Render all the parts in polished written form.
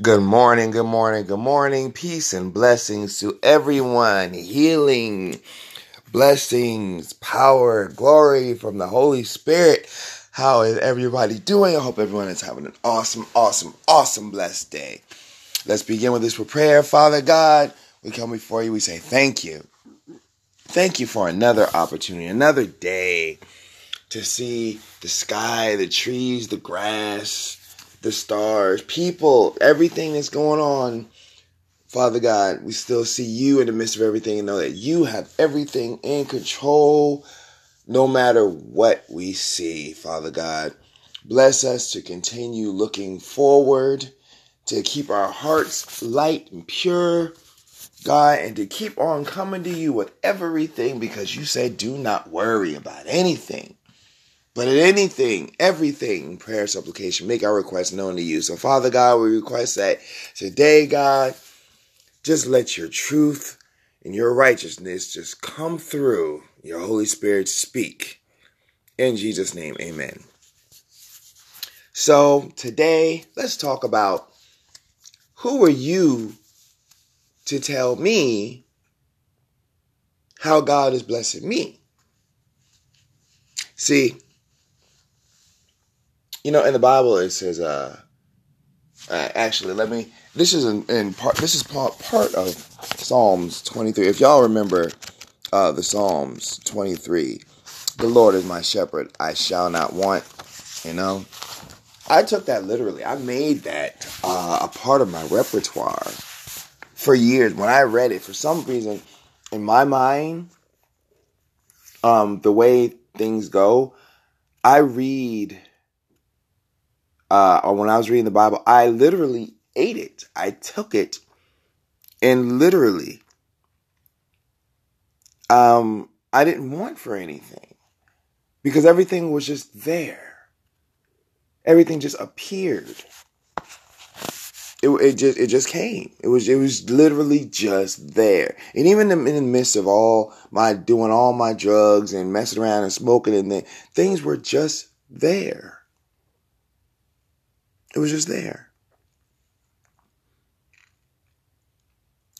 Good morning, good morning, good morning. Peace and blessings to everyone. Healing, blessings, power, glory from the Holy Spirit. How is everybody doing? I hope everyone is having an awesome, awesome, awesome blessed day. Let's begin with this prayer. Father God, we come before you. We say thank you. Thank you for another opportunity, another day to see the sky, the trees, the grass, the stars, people, everything that's going on. Father God, we still see you in the midst of everything and know that you have everything in control no matter what we see. Father God, bless us to continue looking forward, to keep our hearts light and pure, God, and to keep on coming to you with everything, because you said do not worry about anything. But in anything, everything, prayer, supplication, make our requests known to you. So, Father God, we request that today, God, just let your truth and your righteousness just come through. Your Holy Spirit speak. In Jesus' name, amen. So, today, let's talk about, who are you to tell me how God is blessing me? See, you know, in the Bible it says, this is part of Psalms 23. If y'all remember the Psalms 23, the Lord is my shepherd, I shall not want, you know. I took that literally. I made that a part of my repertoire for years. When I read it, for some reason, in my mind, the way things go, I read... When I was reading the Bible, I literally ate it. I took it and literally, I didn't want for anything because everything was just there. Everything just appeared. It just came. It was literally just there. And even in the midst of doing all my drugs and messing around and smoking, and then things were just there. It was just there.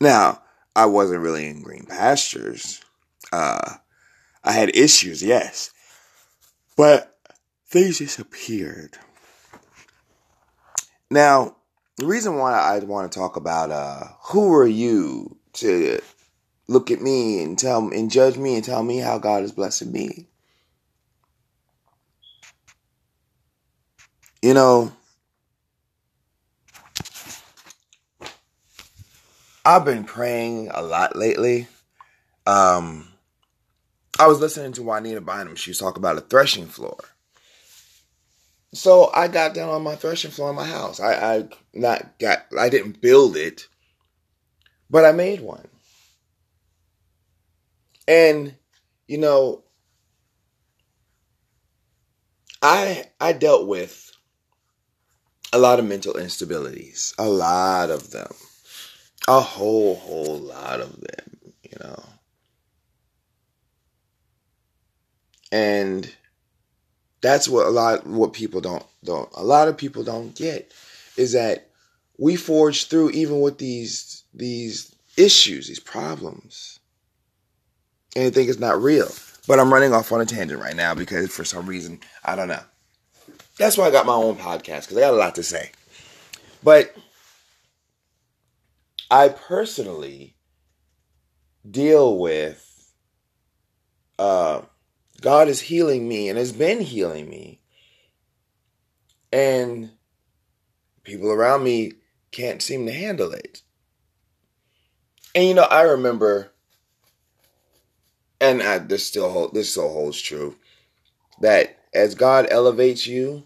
Now, I wasn't really in green pastures. I had issues, yes. But things just appeared. Now, the reason why I want to talk about who are you to look at me and judge me and tell me how God is blessing me. You know, I've been praying a lot lately. I was listening to Juanita Bynum. She was talking about a threshing floor. So I got down on my threshing floor in my house. I didn't build it, but I made one. And you know, I dealt with a lot of mental instabilities, a lot of them. A whole lot of them, you know. And that's what a lot of people don't get, is that we forge through even with these issues, these problems. And they think it's not real. But I'm running off on a tangent right now because for some reason, I don't know. That's why I got my own podcast, because I got a lot to say. But I personally deal with, God is healing me and has been healing me. And people around me can't seem to handle it. And, you know, I remember, and this still holds true, that as God elevates you,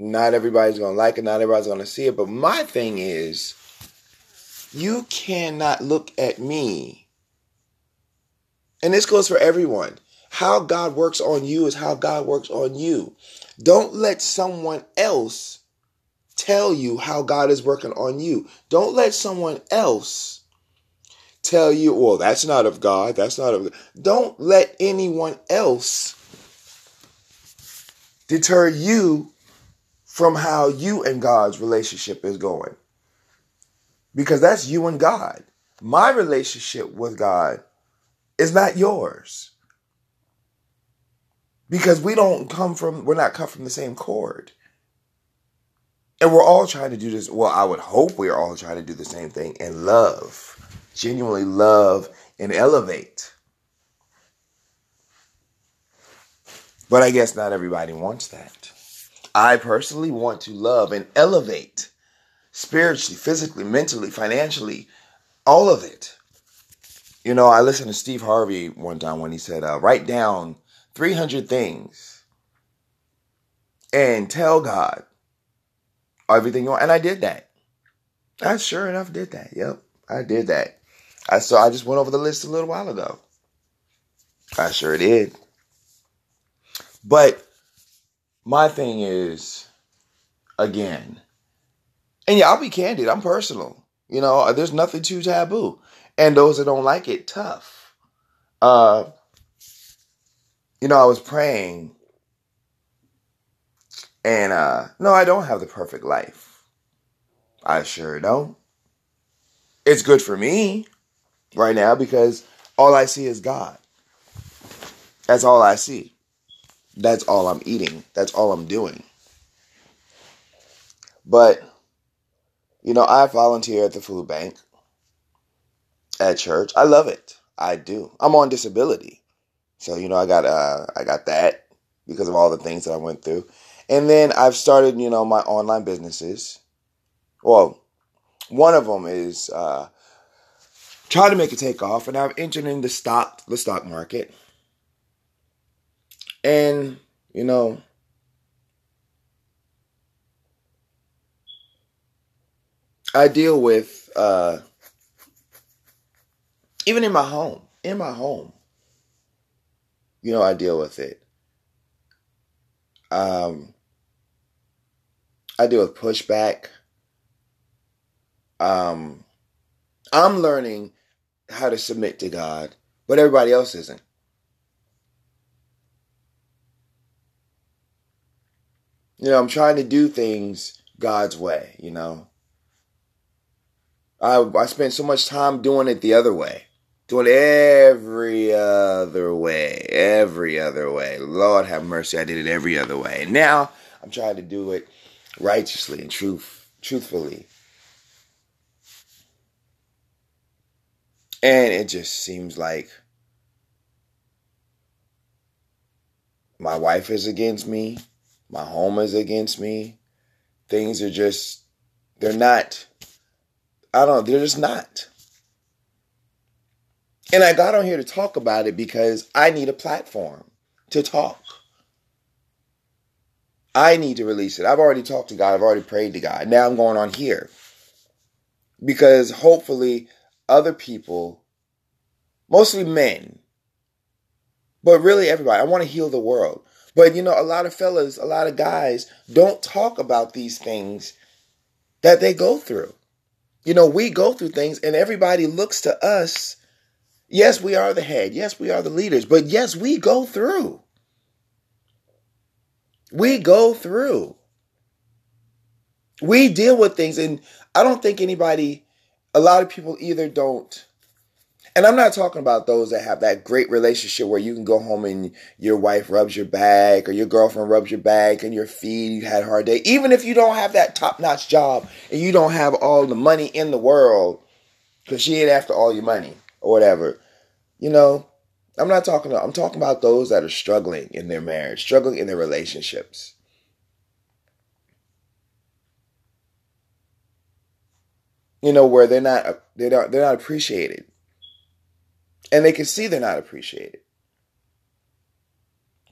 not everybody's going to like it. Not everybody's going to see it. But my thing is, you cannot look at me. And this goes for everyone. How God works on you is how God works on you. Don't let someone else tell you how God is working on you. Don't let someone else tell you, well, that's not of God. That's not of God. Don't let anyone else deter you from how you and God's relationship is going. Because that's you and God. My relationship with God is not yours. Because we're not cut from the same cord. And we're all trying to do this. Well, I would hope we're all trying to do the same thing in love. Genuinely love and elevate. But I guess not everybody wants that. I personally want to love and elevate spiritually, physically, mentally, financially, all of it. You know, I listened to Steve Harvey one time when he said, write down 300 things and tell God everything you want. And I did that. I sure enough did that. Yep, I did that. I just went over the list a little while ago. I sure did. But my thing is, again, and yeah, I'll be candid. I'm personal. You know, there's nothing too taboo. And those that don't like it, tough. You know, I was praying. And no, I don't have the perfect life. I sure don't. It's good for me right now because all I see is God. That's all I see. That's all I'm eating. That's all I'm doing. But, you know, I volunteer at the food bank at church. I love it. I do. I'm on disability. So, you know, I got that because of all the things that I went through. And then I've started, you know, my online businesses. Well, one of them is trying to make a takeoff, and I've entered in the stock market. And, you know, I deal with, even in my home, you know, I deal with it. I deal with pushback. I'm learning how to submit to God, but everybody else isn't. You know, I'm trying to do things God's way, you know. I spent so much time doing it the other way. Doing every other way. Lord have mercy, I did it every other way. And now I'm trying to do it righteously and truthfully. And it just seems like my wife is against me. My home is against me. Things are just, they're just not. And I got on here to talk about it because I need a platform to talk. I need to release it. I've already talked to God. I've already prayed to God. Now I'm going on here. Because hopefully other people, mostly men, but really everybody, I want to heal the world. But, you know, a lot of fellas, a lot of guys don't talk about these things that they go through. You know, we go through things and everybody looks to us. Yes, we are the head. Yes, we are the leaders. But yes, we go through. We go through. We deal with things. And I don't think a lot of people either don't. And I'm not talking about those that have that great relationship where you can go home and your wife rubs your back or your girlfriend rubs your back and your feet, you had a hard day. Even if you don't have that top-notch job and you don't have all the money in the world because she ain't after all your money or whatever. You know, I'm talking about those that are struggling in their marriage, struggling in their relationships. You know, where they're not appreciated. And they can see they're not appreciated.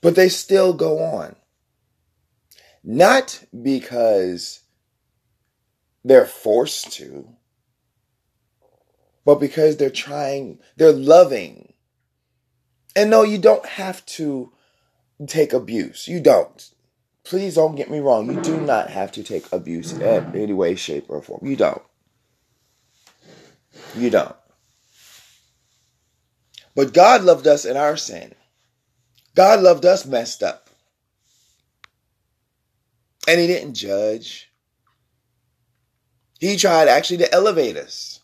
But they still go on. Not because they're forced to, but because they're trying, they're loving. And no, you don't have to take abuse. You don't. Please don't get me wrong. You do not have to take abuse in any way, shape, or form. You don't. You don't. But God loved us in our sin. God loved us messed up. And he didn't judge. He tried actually to elevate us.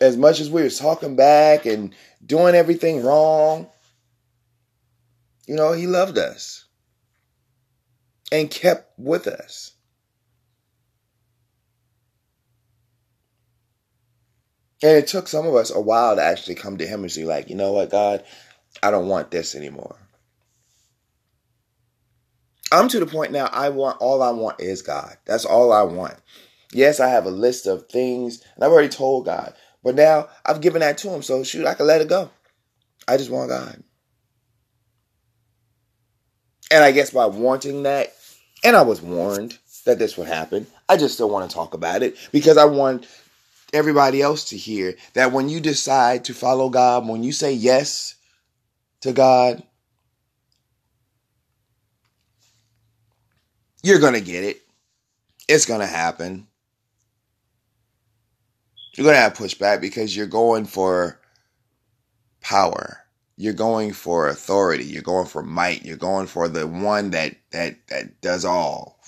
As much as we were talking back and doing everything wrong, you know, he loved us and kept with us. And it took some of us a while to actually come to him and say, like, you know what, God, I don't want this anymore. I'm to the point now, all I want is God. That's all I want. Yes, I have a list of things, and I've already told God. But now I've given that to him, so shoot, I can let it go. I just want God. And I guess by wanting that, and I was warned that this would happen, I just still want to talk about it because I want everybody else to hear that when you decide to follow God, when you say yes to God, you're going to get it. It's going to happen. You're going to have pushback because you're going for power. You're going for authority. You're going for might. You're going for the one that does all.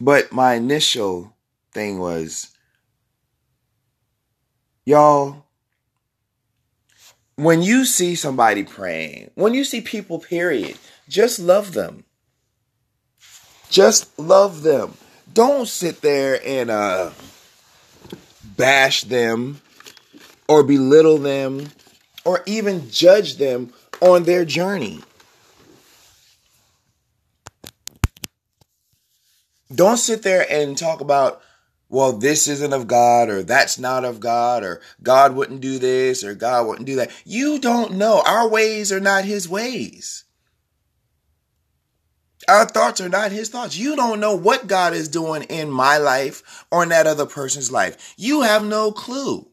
But my initial thing was, y'all, when you see somebody praying, when you see people, period, just love them. Just love them. Don't sit there and bash them or belittle them or even judge them on their journey. Don't sit there and talk about, well, this isn't of God or that's not of God or God wouldn't do this or God wouldn't do that. You don't know. Our ways are not his ways. Our thoughts are not his thoughts. You don't know what God is doing in my life or in that other person's life. You have no clue.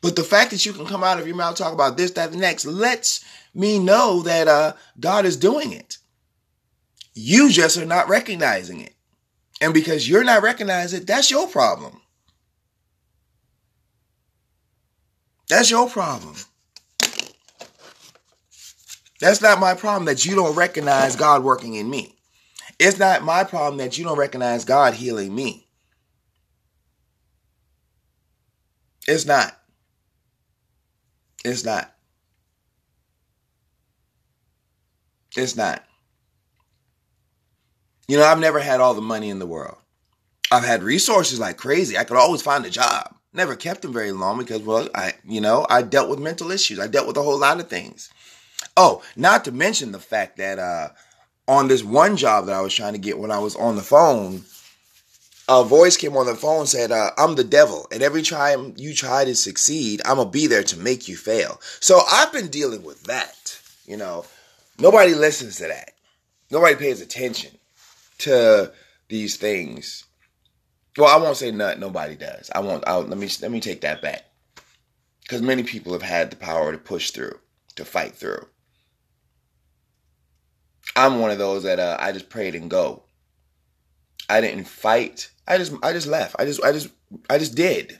But the fact that you can come out of your mouth, talk about this, that, and next, lets me know that God is doing it. You just are not recognizing it. And because you're not recognizing it, that's your problem. That's your problem. That's not my problem that you don't recognize God working in me. It's not my problem that you don't recognize God healing me. It's not. It's not. It's not. You know, I've never had all the money in the world. I've had resources like crazy. I could always find a job. Never kept them very long because, well, I dealt with mental issues. I dealt with a whole lot of things. Oh, not to mention the fact that on this one job that I was trying to get when I was on the phone, a voice came on the phone and said, I'm the devil. And every time you try to succeed, I'm going to be there to make you fail. So I've been dealing with that. You know, nobody listens to that. Nobody pays attention to these things. Well, I won't say nobody does. Let me take that back. Because many people have had the power to push through, to fight through. I'm one of those that I just prayed and go. I didn't fight. I just left. I just did.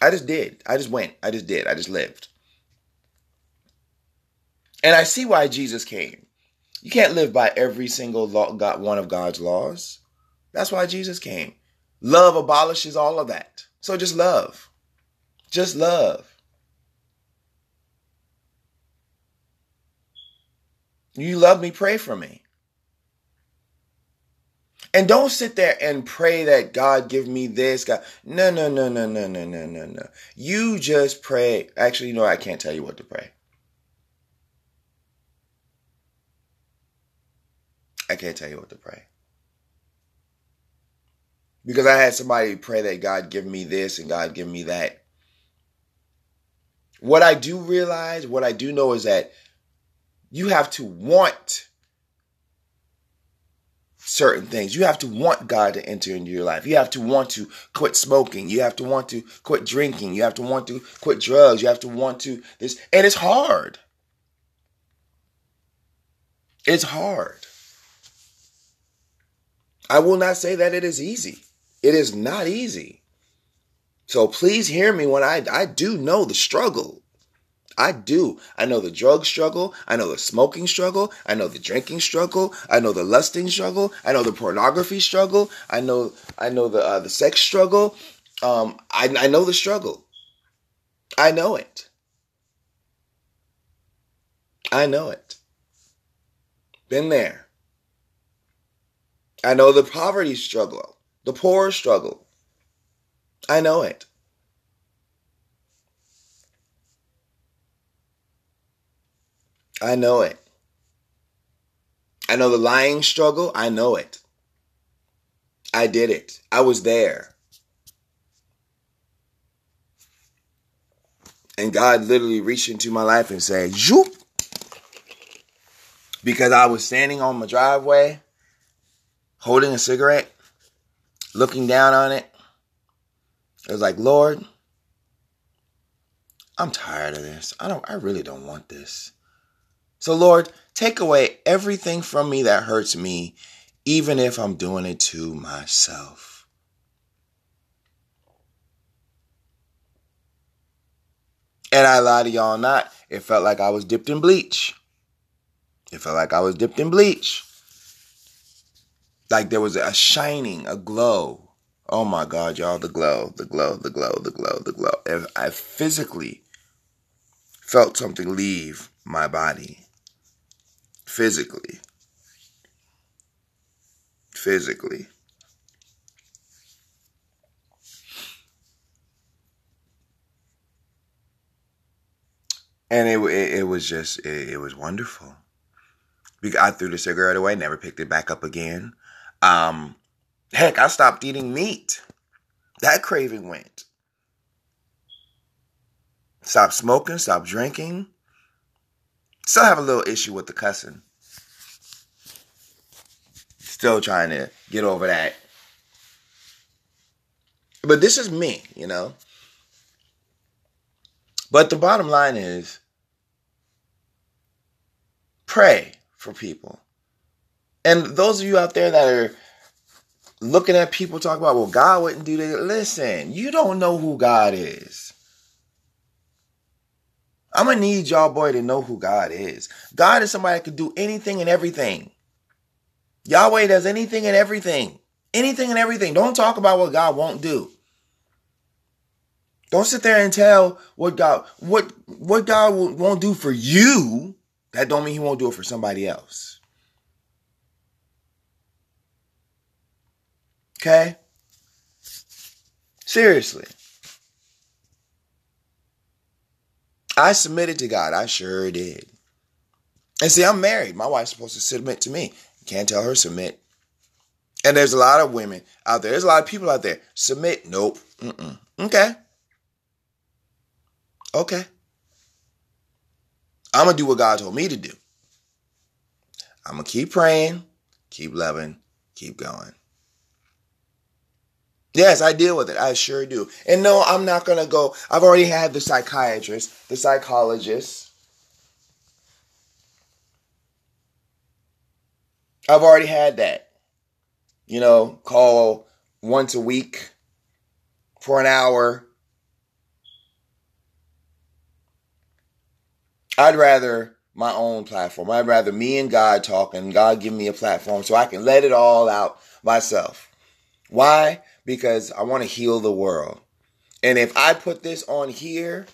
I just did. I just went. I just did. I just lived. And I see why Jesus came. You can't live by every single law, one of God's laws. That's why Jesus came. Love abolishes all of that. So just love. Just love. You love me, pray for me. And don't sit there and pray that God give me this. God. No. You just pray. Actually, no, I can't tell you what to pray. I can't tell you what to pray. Because I had somebody pray that God give me this and God give me that. What I do realize, what I do know is that you have to want certain things. You have to want God to enter into your life. You have to want to quit smoking. You have to want to quit drinking. You have to want to quit drugs. You have to want to this. And it's hard. It's hard. I will not say that it is easy. It is not easy. So please hear me when I do know the struggle. I do. I know the drug struggle. I know the smoking struggle. I know the drinking struggle. I know the lusting struggle. I know the pornography struggle. I know the sex struggle. I know the struggle. I know it. I know it. Been there. I know the poverty struggle, the poor struggle. I know it. I know it. I know the lying struggle. I know it. I did it. I was there. And God literally reached into my life and said, zoop. Because I was standing on my driveway, holding a cigarette, looking down on it. It was like, Lord, I'm tired of this. I really don't want this. So, Lord, take away everything from me that hurts me, even if I'm doing it to myself. And I lie to y'all not. It felt like I was dipped in bleach. Like there was a shining, a glow. Oh, my God, y'all, the glow. If I physically felt something leave my body. Physically. And it was wonderful. I threw the cigarette away, never picked it back up again. Heck, I stopped eating meat. That craving went. Stopped smoking, stopped drinking. Still have a little issue with the cussing. Still trying to get over that. But this is me, you know. But the bottom line is, pray for people. And those of you out there that are looking at people talking about, well, God wouldn't do that. Listen, you don't know who God is. I'm going to need y'all boy to know who God is. God is somebody that can do anything and everything. Yahweh does anything and everything. Anything and everything. Don't talk about what God won't do. Don't sit there and tell what God won't do for you. That don't mean he won't do it for somebody else. Okay? Seriously. I submitted to God. I sure did. And see, I'm married. My wife's supposed to submit to me. Can't tell her submit. And there's a lot of women out there. There's a lot of people out there. Submit? Nope. Mm-mm. Okay. I'm going to do what God told me to do. I'm going to keep praying, keep loving, keep going. Yes, I deal with it. I sure do. And no, I'm not going to go. I've already had the psychiatrist, the psychologist. I've already had that. You know, call once a week for an hour. I'd rather my own platform. I'd rather me and God talk and God give me a platform so I can let it all out myself. Why? Because I want to heal the world. And if I put this on here,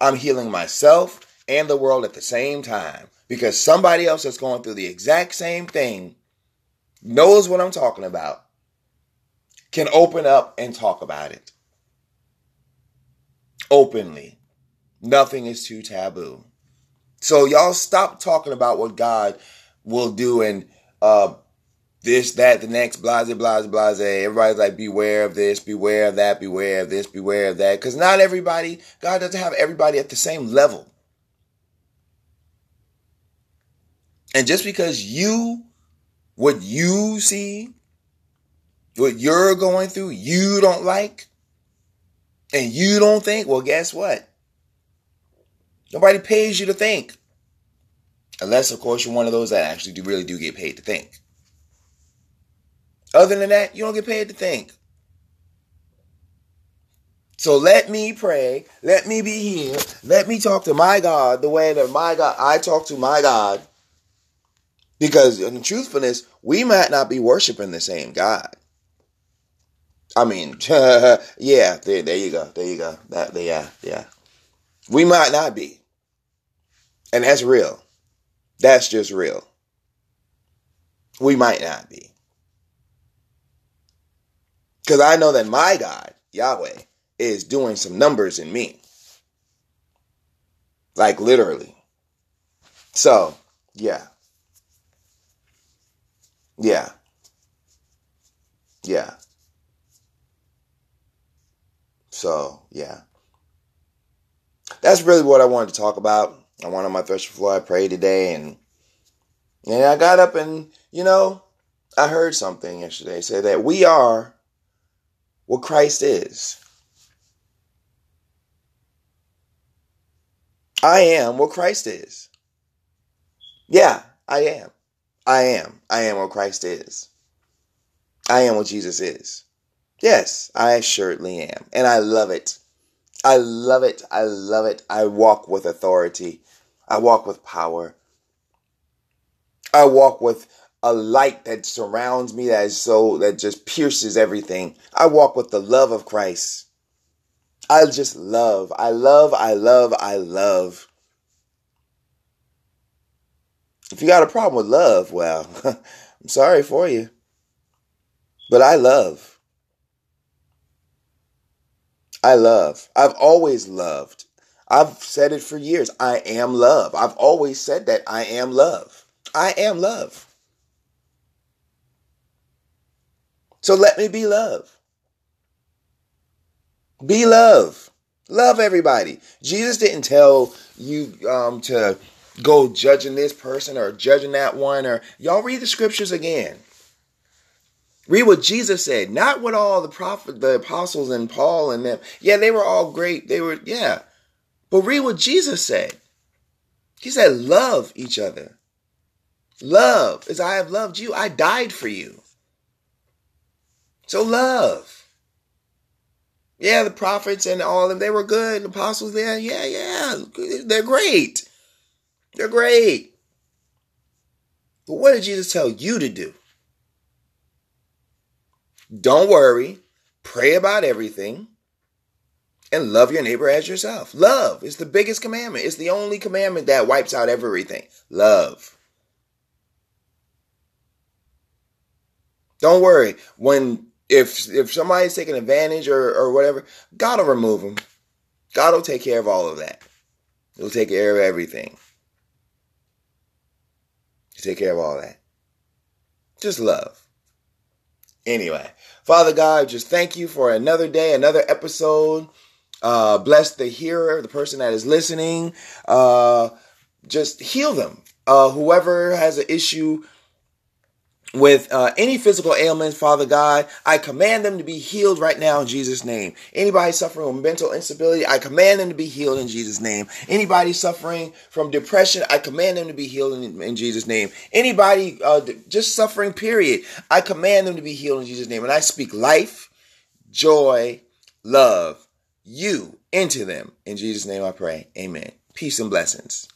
I'm healing myself and the world at the same time. Because somebody else that's going through the exact same thing knows what I'm talking about, can open up and talk about it. Openly. Nothing is too taboo. So y'all stop talking about what God will do and this, that, the next, blase, blase, blase. Everybody's like, beware of this, beware of that, beware of this, beware of that. Because not everybody, God doesn't have everybody at the same level. And just because what you see, what you're going through, you don't like, and you don't think, well, guess what? Nobody pays you to think. Unless, of course, you're one of those that actually really do get paid to think. Other than that, you don't get paid to think. So let me pray. Let me be healed. Let me talk to my God the way that I talk to my God. Because in truthfulness, we might not be worshiping the same God. I mean, yeah, there you go. There you go. Yeah. We might not be. And that's real. That's just real. We might not be. Because I know that my God, Yahweh, is doing some numbers in me. Like literally. So, yeah. Yeah. Yeah. So, yeah. That's really what I wanted to talk about. I went on my threshing floor. I prayed today and I got up and, you know, I heard something yesterday say that we are what Christ is. I am what Christ is. Yeah, I am. I am. I am what Christ is. I am what Jesus is. Yes, I surely am. And I love it. I love it. I love it. I walk with authority. I walk with power. I walk with a light that surrounds me that just pierces everything. I walk with the love of Christ. I just love. I love. I love. I love. If you got a problem with love, well, I'm sorry for you. But I love. I love. I've always loved. I've said it for years. I am love. I've always said that. I am love. I am love. So let me be love. Be love. Love everybody. Jesus didn't tell you to go judging this person or judging that one. Or y'all read the scriptures again. Read what Jesus said, not what all the prophets, the apostles and Paul and them. Yeah, they were all great. But read what Jesus said. He said, love each other. Love as I have loved you. I died for you. So love. Yeah, the prophets and all of them, they were good. The apostles there. Yeah. They're great. They're great. But what did Jesus tell you to do? Don't worry, pray about everything, and love your neighbor as yourself. Love is the biggest commandment. It's the only commandment that wipes out everything. Love. Don't worry. If somebody's taking advantage or whatever, God will remove them. God will take care of all of that. He'll take care of everything. He'll take care of all that. Just love. Anyway, Father God, just thank you for another day, another episode. Bless the hearer, the person that is listening. Just heal them. Whoever has an issue with any physical ailments, Father God, I command them to be healed right now in Jesus' name. Anybody suffering from mental instability, I command them to be healed in Jesus' name. Anybody suffering from depression, I command them to be healed in Jesus' name. Anybody just suffering, period, I command them to be healed in Jesus' name. And I speak life, joy, love, you into them. In Jesus' name I pray. Amen. Peace and blessings.